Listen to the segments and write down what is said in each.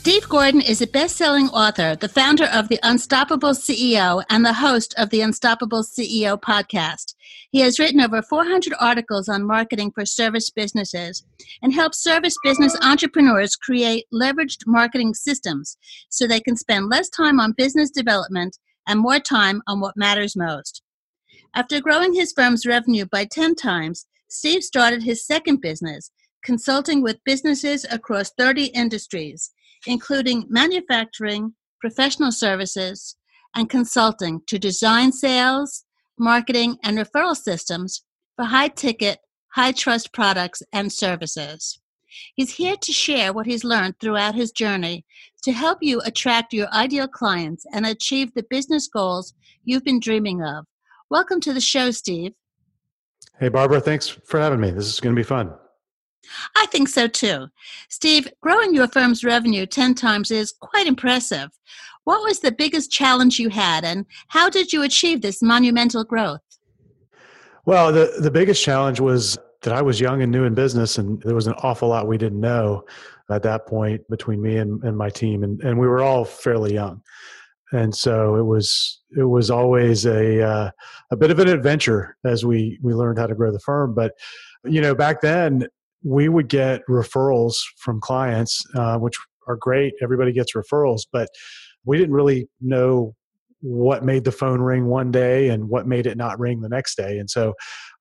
Steve Gordon is a best-selling author, the founder of the Unstoppable CEO, and the host of the Unstoppable CEO podcast. He has written over 400 articles on marketing for service businesses and helps service business entrepreneurs create leveraged marketing systems so they can spend less time on business development and more time on what matters most. After growing his firm's revenue by 10 times, Steve started his second business, consulting with businesses across 30 industries, including manufacturing, professional services, and consulting to design sales, marketing, and referral systems for high-ticket, high-trust products and services. He's here to share what he's learned throughout his journey to help you attract your ideal clients and achieve the business goals you've been dreaming of. Welcome to the show, Steve. Hey, Barbara, thanks for having me. This is going to be fun. I think so too. Steve, growing your firm's revenue 10 times is quite impressive. What was the biggest challenge you had, and how did you achieve this monumental growth? Well, the biggest challenge was that I was young and new in business, and there was an awful lot we didn't know at that point between me and my team, and we were all fairly young. And so it was always a bit of an adventure as we learned how to grow the firm. But you know, back then, we would get referrals from clients, which are great. Everybody gets referrals, but we didn't really know what made the phone ring one day and what made it not ring the next day. And so,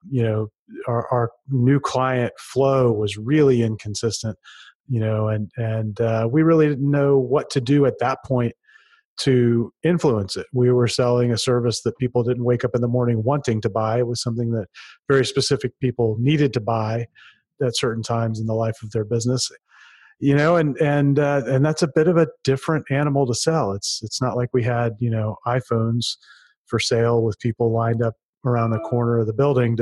you know, our new client flow was really inconsistent, you know, and we really didn't know what to do at that point to influence it. We were selling a service that people didn't wake up in the morning wanting to buy. It was something that very specific people needed to buy at certain times in the life of their business, you know, and that's a bit of a different animal to sell. It's not like we had, you know, iPhones for sale with people lined up around the corner of the building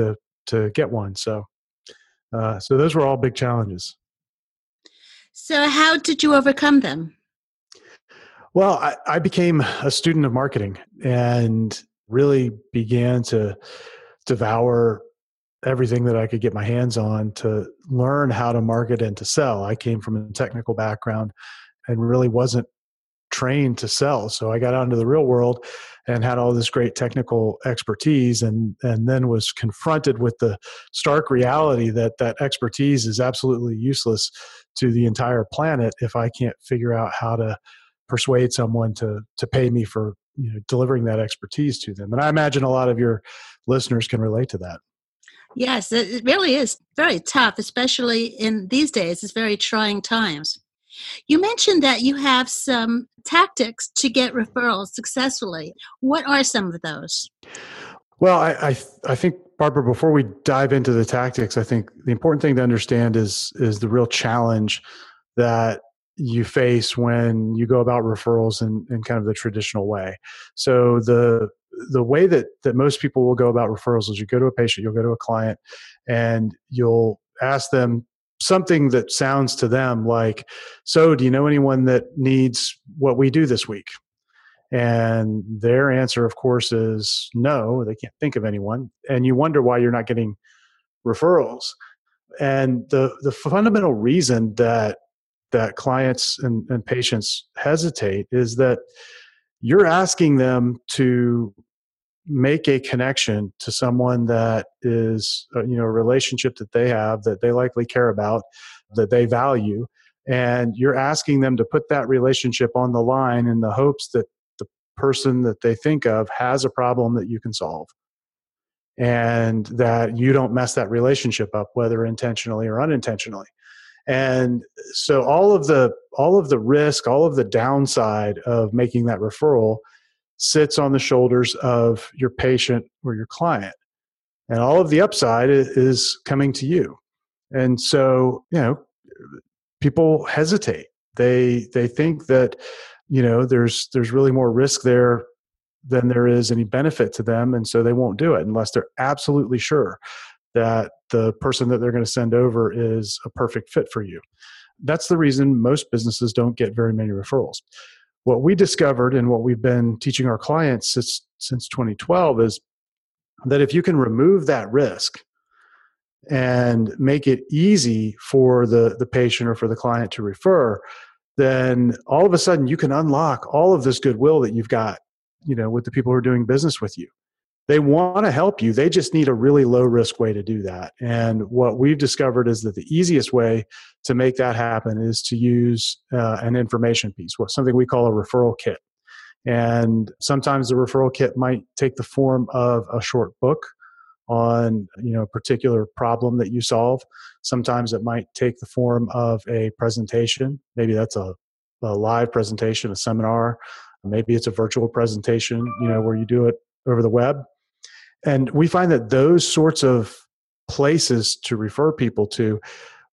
to get one. So those were all big challenges. So how did you overcome them? Well, I became a student of marketing and really began to devour everything that I could get my hands on to learn how to market and to sell. I came from a technical background and really wasn't trained to sell. So I got out into the real world and had all this great technical expertise and then was confronted with the stark reality that expertise is absolutely useless to the entire planet if I can't figure out how to persuade someone to pay me for, you know, delivering that expertise to them. And I imagine a lot of your listeners can relate to that. Yes, it really is very tough, especially in these days. It's very trying times. You mentioned that you have some tactics to get referrals successfully. What are some of those? Well, I think, Barbara, before we dive into the tactics, I think the important thing to understand is the real challenge that you face when you go about referrals in kind of the traditional way. So the way that most people will go about referrals is you go to a patient, you'll go to a client, and you'll ask them something that sounds to them like, so do you know anyone that needs what we do this week? And their answer, of course, is no, they can't think of anyone. And you wonder why you're not getting referrals. And the fundamental reason that clients and patients hesitate is that you're asking them to make a connection to someone that is, you know, a relationship that they have, that they likely care about, that they value. And you're asking them to put that relationship on the line in the hopes that the person that they think of has a problem that you can solve and that you don't mess that relationship up, whether intentionally or unintentionally. And so all of the risk, all of the downside of making that referral sits on the shoulders of your patient or your client. And all of the upside is coming to you. And so, you know, people hesitate. They think that you know, there's really more risk there than there is any benefit to them. And so they won't do it unless they're absolutely sure that the person that they're going to send over is a perfect fit for you. That's the reason most businesses don't get very many referrals. What we discovered and what we've been teaching our clients since 2012 is that if you can remove that risk and make it easy for the patient or for the client to refer, then all of a sudden you can unlock all of this goodwill that you've got, you know, with the people who are doing business with you. They want to help you. They just need a really low risk way to do that. And what we've discovered is that the easiest way to make that happen is to use an information piece, something we call a referral kit. And sometimes the referral kit might take the form of a short book on, you know, a particular problem that you solve. Sometimes it might take the form of a presentation. Maybe that's a live presentation, a seminar. Maybe it's a virtual presentation, you know, where you do it over the web. And we find that those sorts of places to refer people to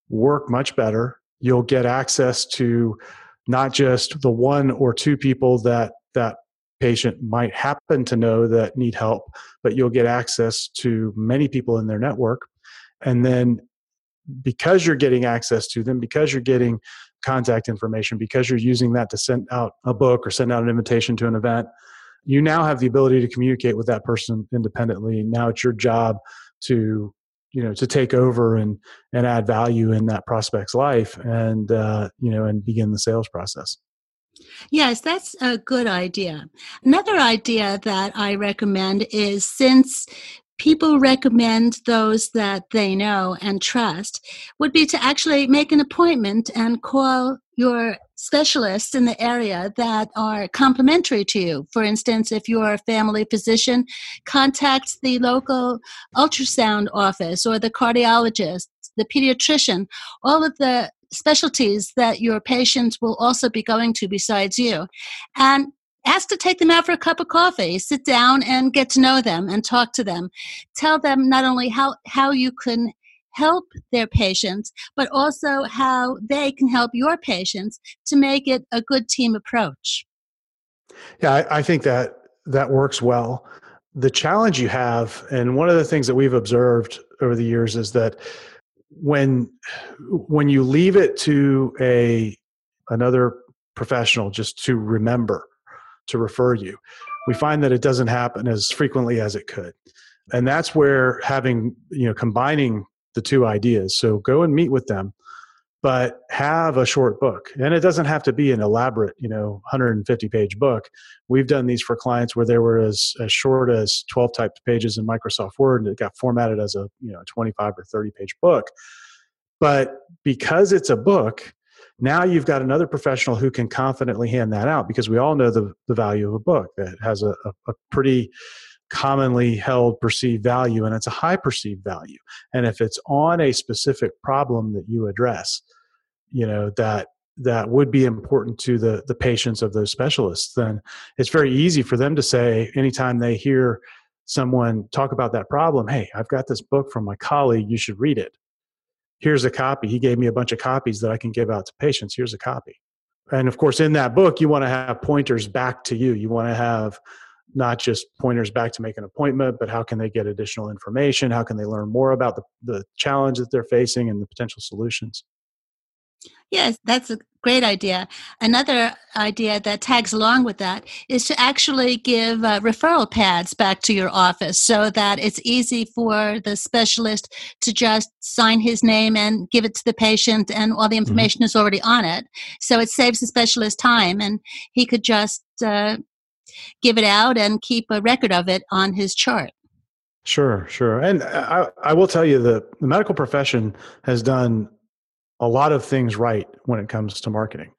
work much better. You'll get access to not just the one or two people that that patient might happen to know that need help, but you'll get access to many people in their network. And then because you're getting access to them, because you're getting contact information, because you're using that to send out a book or send out an invitation to an event, you now have the ability to communicate with that person independently. Now it's your job to, you know, to take over and add value in that prospect's life and, you know, and begin the sales process. Yes, that's a good idea. Another idea that I recommend is, since people recommend those that they know and trust, would be to actually make an appointment and call your specialists in the area that are complementary to you. For instance, if you're a family physician, contact the local ultrasound office or the cardiologist, the pediatrician, all of the specialties that your patients will also be going to besides you. And ask to take them out for a cup of coffee. Sit down and get to know them and talk to them. Tell them not only how you can help their patients, but also how they can help your patients to make it a good team approach. Yeah, I think that works well. The challenge you have, and one of the things that we've observed over the years, is that when you leave it to another professional just to remember to refer you, we find that it doesn't happen as frequently as it could. And that's where combining the two ideas. So go and meet with them, but have a short book. And it doesn't have to be an elaborate, 150-page book. We've done these for clients where they were as short as 12 typed pages in Microsoft Word, and it got formatted as a 25 or 30-page book. But because it's a book, now you've got another professional who can confidently hand that out, because we all know the value of a book. That has a pretty commonly held perceived value, and it's a high perceived value. And if it's on a specific problem that you address, that would be important to the patients of those specialists, then it's very easy for them to say, anytime they hear someone talk about that problem, hey, I've got this book from my colleague, you should read it. Here's a copy. He gave me a bunch of copies that I can give out to patients. Here's a copy. And of course, in that book, you want to have pointers back to you. You want to have not just pointers back to make an appointment, but how can they get additional information? How can they learn more about the challenge that they're facing and the potential solutions? Yes, that's a great idea. Another idea that tags along with that is to actually give referral pads back to your office, so that it's easy for the specialist to just sign his name and give it to the patient, and all the information is already on it. So it saves the specialist time, and he could just give it out and keep a record of it on his chart. Sure. And I will tell you, the medical profession has done a lot of things right when it comes to marketing.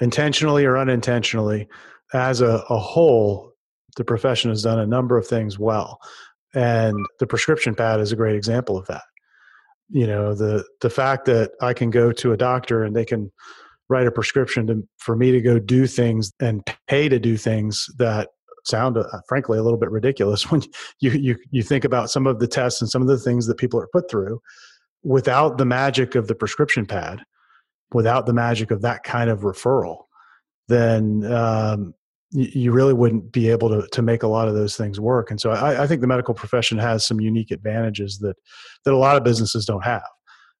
Intentionally or unintentionally, as a whole, the profession has done a number of things well. And the prescription pad is a great example of that. The fact that I can go to a doctor and they can write a prescription for me to go do things and pay to do things that sound, frankly, a little bit ridiculous when you think about some of the tests and some of the things that people are put through. Without the magic of the prescription pad, without the magic of that kind of referral, then you really wouldn't be able to make a lot of those things work. And so I think the medical profession has some unique advantages that a lot of businesses don't have.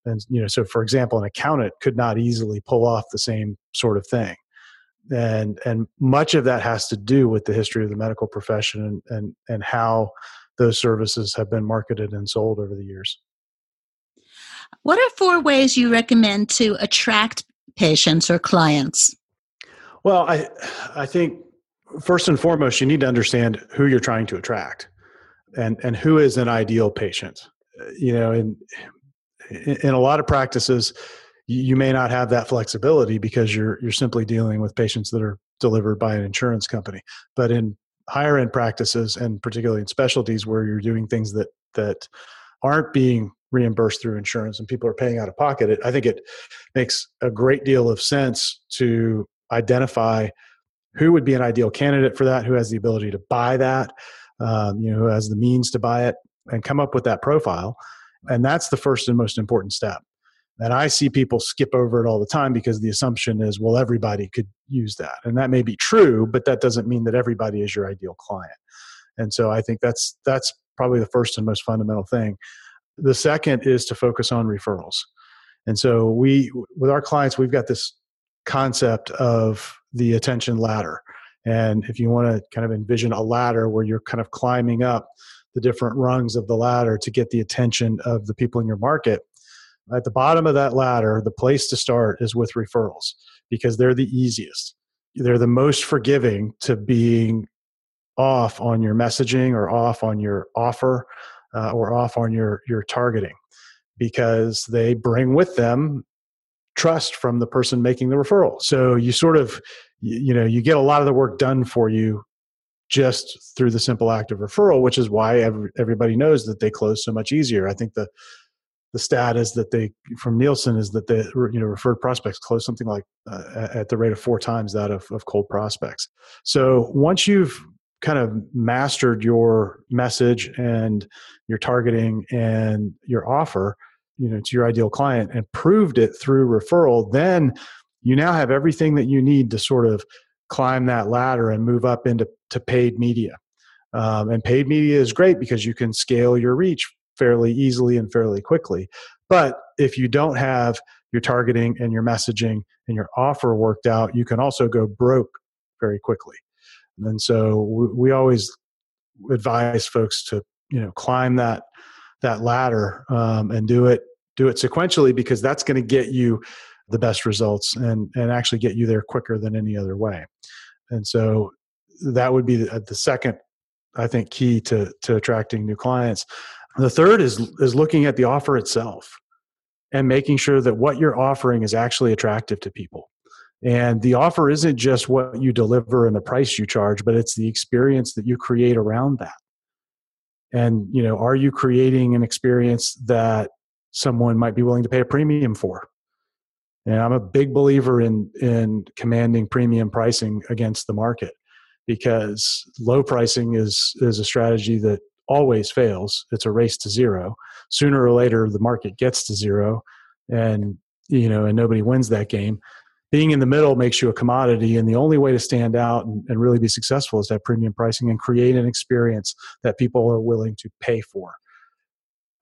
And, so for example, an accountant could not easily pull off the same sort of thing. And much of that has to do with the history of the medical profession and how those services have been marketed and sold over the years. What are 4 ways you recommend to attract patients or clients? Well, I think first and foremost, you need to understand who you're trying to attract and who is an ideal patient. In a lot of practices, you may not have that flexibility because you're simply dealing with patients that are delivered by an insurance company. But in higher end practices, and particularly in specialties where you're doing things that aren't being reimbursed through insurance and people are paying out of pocket, I think it makes a great deal of sense to identify who would be an ideal candidate for that, who has the ability to buy that, who has the means to buy it, and come up with that profile. And that's the first and most important step. And I see people skip over it all the time because the assumption is, well, everybody could use that. And that may be true, but that doesn't mean that everybody is your ideal client. And so I think that's probably the first and most fundamental thing. The second is to focus on referrals. And so with our clients, we've got this concept of the attention ladder. And if you want to kind of envision a ladder where you're kind of climbing up the different rungs of the ladder to get the attention of the people in your market, at the bottom of that ladder, the place to start is with referrals because they're the easiest. They're the most forgiving to being off on your messaging or off on your offer or off on your targeting, because they bring with them trust from the person making the referral. So you sort of, you get a lot of the work done for you just through the simple act of referral, which is why everybody knows that they close so much easier. I think the stat is that from Nielsen is that the referred prospects close something like at the rate of 4 times that of cold prospects. So once you've kind of mastered your message and your targeting and your offer, to your ideal client and proved it through referral, then you now have everything that you need to sort of climb that ladder and move up into paid media. And paid media is great because you can scale your reach fairly easily and fairly quickly. But if you don't have your targeting and your messaging and your offer worked out, you can also go broke very quickly. And so we always advise folks to, climb that ladder and do it sequentially, because that's going to get you the best results and actually get you there quicker than any other way. And so that would be the second, I think, key to attracting new clients. The third is looking at the offer itself and making sure that what you're offering is actually attractive to people. And the offer isn't just what you deliver and the price you charge, but it's the experience that you create around that. And, are you creating an experience that someone might be willing to pay a premium for? And I'm a big believer in commanding premium pricing against the market, because low pricing is a strategy that always fails. It's a race to zero. Sooner or later, the market gets to zero, and and nobody wins that game. Being in the middle makes you a commodity, and the only way to stand out and really be successful is to have premium pricing and create an experience that people are willing to pay for.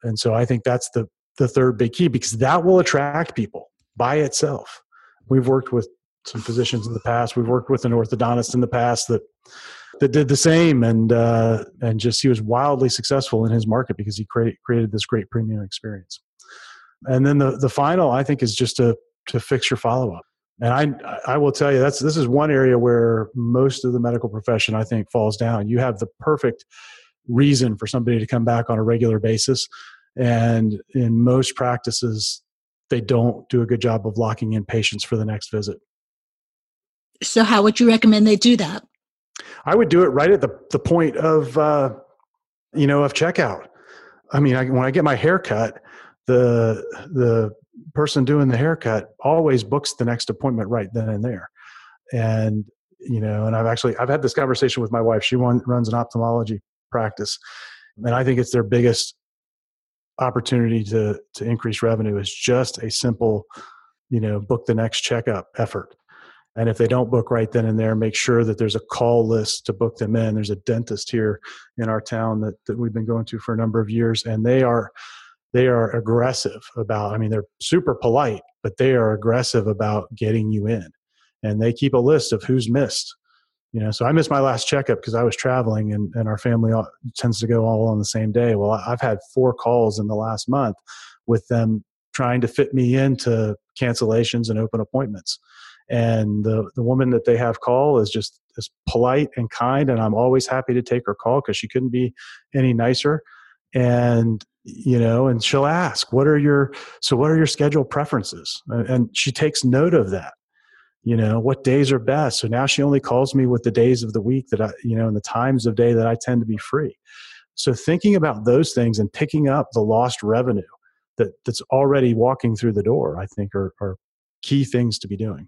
And so I think that's the third big key, because that will attract people by itself. We've worked with some physicians in the past. We've worked with an orthodontist in the past that did the same, and just he was wildly successful in his market because he created this great premium experience. And then the final, I think, is just to fix your follow-up. And I will tell you, this is one area where most of the medical profession, I think, falls down. You have the perfect reason for somebody to come back on a regular basis, and in most practices, they don't do a good job of locking in patients for the next visit. So how would you recommend they do that? I would do it right at the point of checkout. I mean, when I get my hair cut, the person doing the haircut always books the next appointment right then and there. And, and I've had this conversation with my wife. She runs an ophthalmology practice, and I think it's their biggest opportunity to increase revenue is just a simple, book the next checkup effort. And if they don't book right then and there, make sure that there's a call list to book them in. There's a dentist here in our town that we've been going to for a number of years, and they are aggressive about, I mean, they're super polite, but they are aggressive about getting you in. And they keep a list of who's missed. You know, so I missed my last checkup because I was traveling, and our family tends to go all on the same day. Well, I've had 4 calls in the last month with them trying to fit me into cancellations and open appointments. And the woman that they have call is just as polite and kind, and I'm always happy to take her call because she couldn't be any nicer. And you know, and she'll ask, what are your schedule preferences? And she takes note of that. You know, what days are best? So now she only calls me with the days of the week that I, you know, and the times of day that I tend to be free. So thinking about those things and picking up the lost revenue that's already walking through the door, I think are key things to be doing.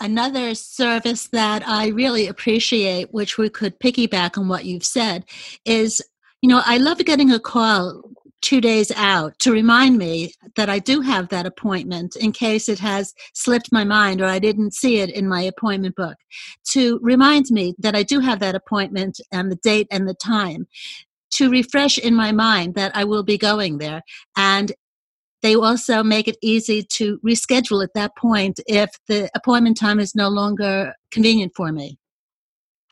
Another service that I really appreciate, which we could piggyback on what you've said, is, you know, I love getting a call 2 days out to remind me that I do have that appointment in case it has slipped my mind or I didn't see it in my appointment book, to remind me that I do have that appointment and the date and the time, to refresh in my mind that I will be going there. And they also make it easy to reschedule at that point if the appointment time is no longer convenient for me.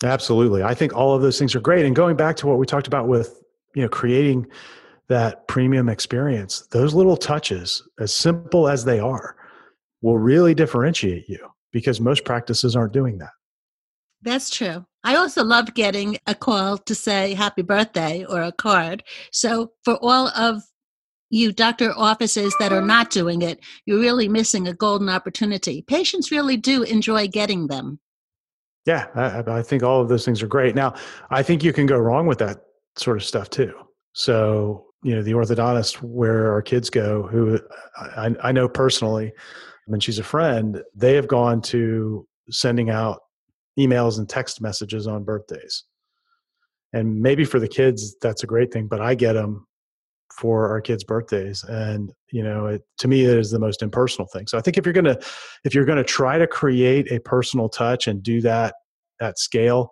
Absolutely. I think all of those things are great. And going back to what we talked about with, you know, creating that premium experience, those little touches, as simple as they are, will really differentiate you, because most practices aren't doing that. That's true. I also love getting a call to say happy birthday or a card. So for all of you doctor offices that are not doing it, you're really missing a golden opportunity. Patients really do enjoy getting them. Yeah, I think all of those things are great. Now, I think you can go wrong with that sort of stuff too. So, you know, the orthodontist where our kids go, who I know personally, and she's a friend, they have gone to sending out emails and text messages on birthdays. And maybe for the kids, that's a great thing, but I get them for our kids' birthdays. And, you know, to me, it is the most impersonal thing. So I think if you're going to try to create a personal touch and do that at scale,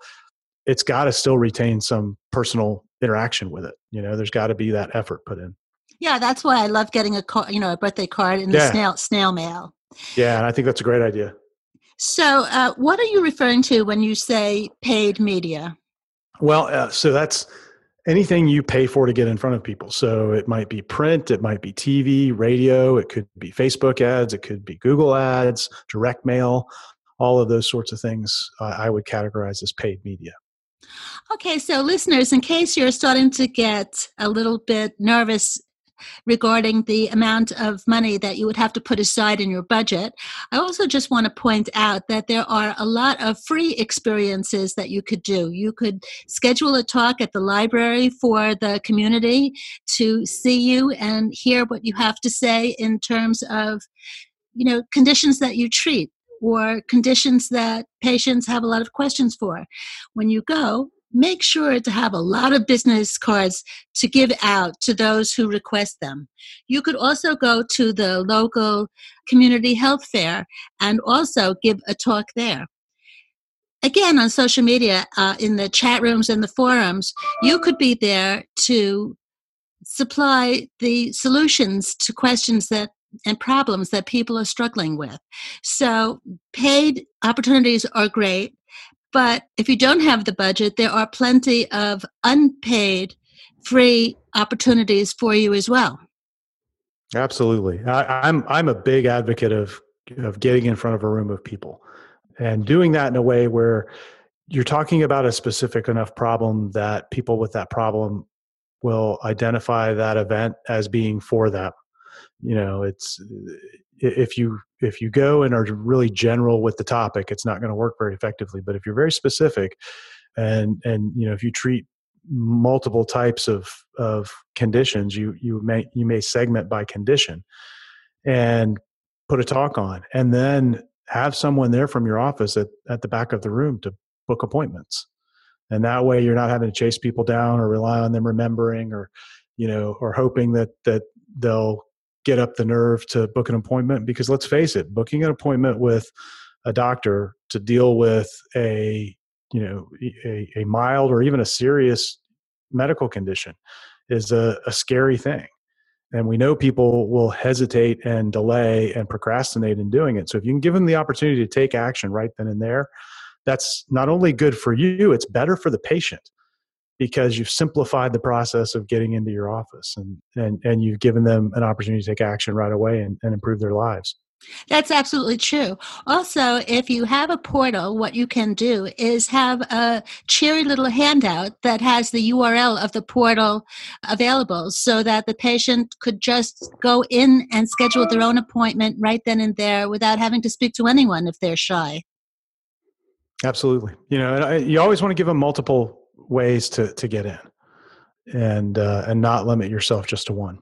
it's got to still retain some personal interaction with it. You know, there's got to be that effort put in. Yeah, that's why I love getting a birthday card in the snail mail. Yeah, and I think that's a great idea. So what are you referring to when you say paid media? Well, so that's anything you pay for to get in front of people. So it might be print, it might be TV, radio, it could be Facebook ads, it could be Google ads, direct mail, all of those sorts of things I would categorize as paid media. Okay, so listeners, in case you're starting to get a little bit nervous regarding the amount of money that you would have to put aside in your budget, I also just want to point out that there are a lot of free experiences that you could do. You could schedule a talk at the library for the community to see you and hear what you have to say in terms of, you know, conditions that you treat, or conditions that patients have a lot of questions for. When you go, make sure to have a lot of business cards to give out to those who request them. You could also go to the local community health fair and also give a talk there. Again, on social media, in the chat rooms and the forums, you could be there to supply the solutions to questions that and problems that people are struggling with. So paid opportunities are great, but if you don't have the budget, there are plenty of unpaid free opportunities for you as well. Absolutely. I'm a big advocate of getting in front of a room of people and doing that in a way where you're talking about a specific enough problem that people with that problem will identify that event as being for them. You know, it's if you go and are really general with the topic, it's not going to work very effectively. But if you're very specific, and you know, if you treat multiple types of conditions, you may segment by condition and put a talk on, and then have someone there from your office at the back of the room to book appointments. And that way, you're not having to chase people down or rely on them remembering, or you know, or hoping that they'll get up the nerve to book an appointment, because let's face it, booking an appointment with a doctor to deal with a mild or even a serious medical condition is a scary thing. And we know people will hesitate and delay and procrastinate in doing it. So if you can give them the opportunity to take action right then and there, that's not only good for you, it's better for the patient, because you've simplified the process of getting into your office and you've given them an opportunity to take action right away and improve their lives. That's absolutely true. Also, if you have a portal, what you can do is have a cheery little handout that has the URL of the portal available so that the patient could just go in and schedule their own appointment right then and there without having to speak to anyone if they're shy. Absolutely. You always want to give them multiple ways to get in and not limit yourself just to one.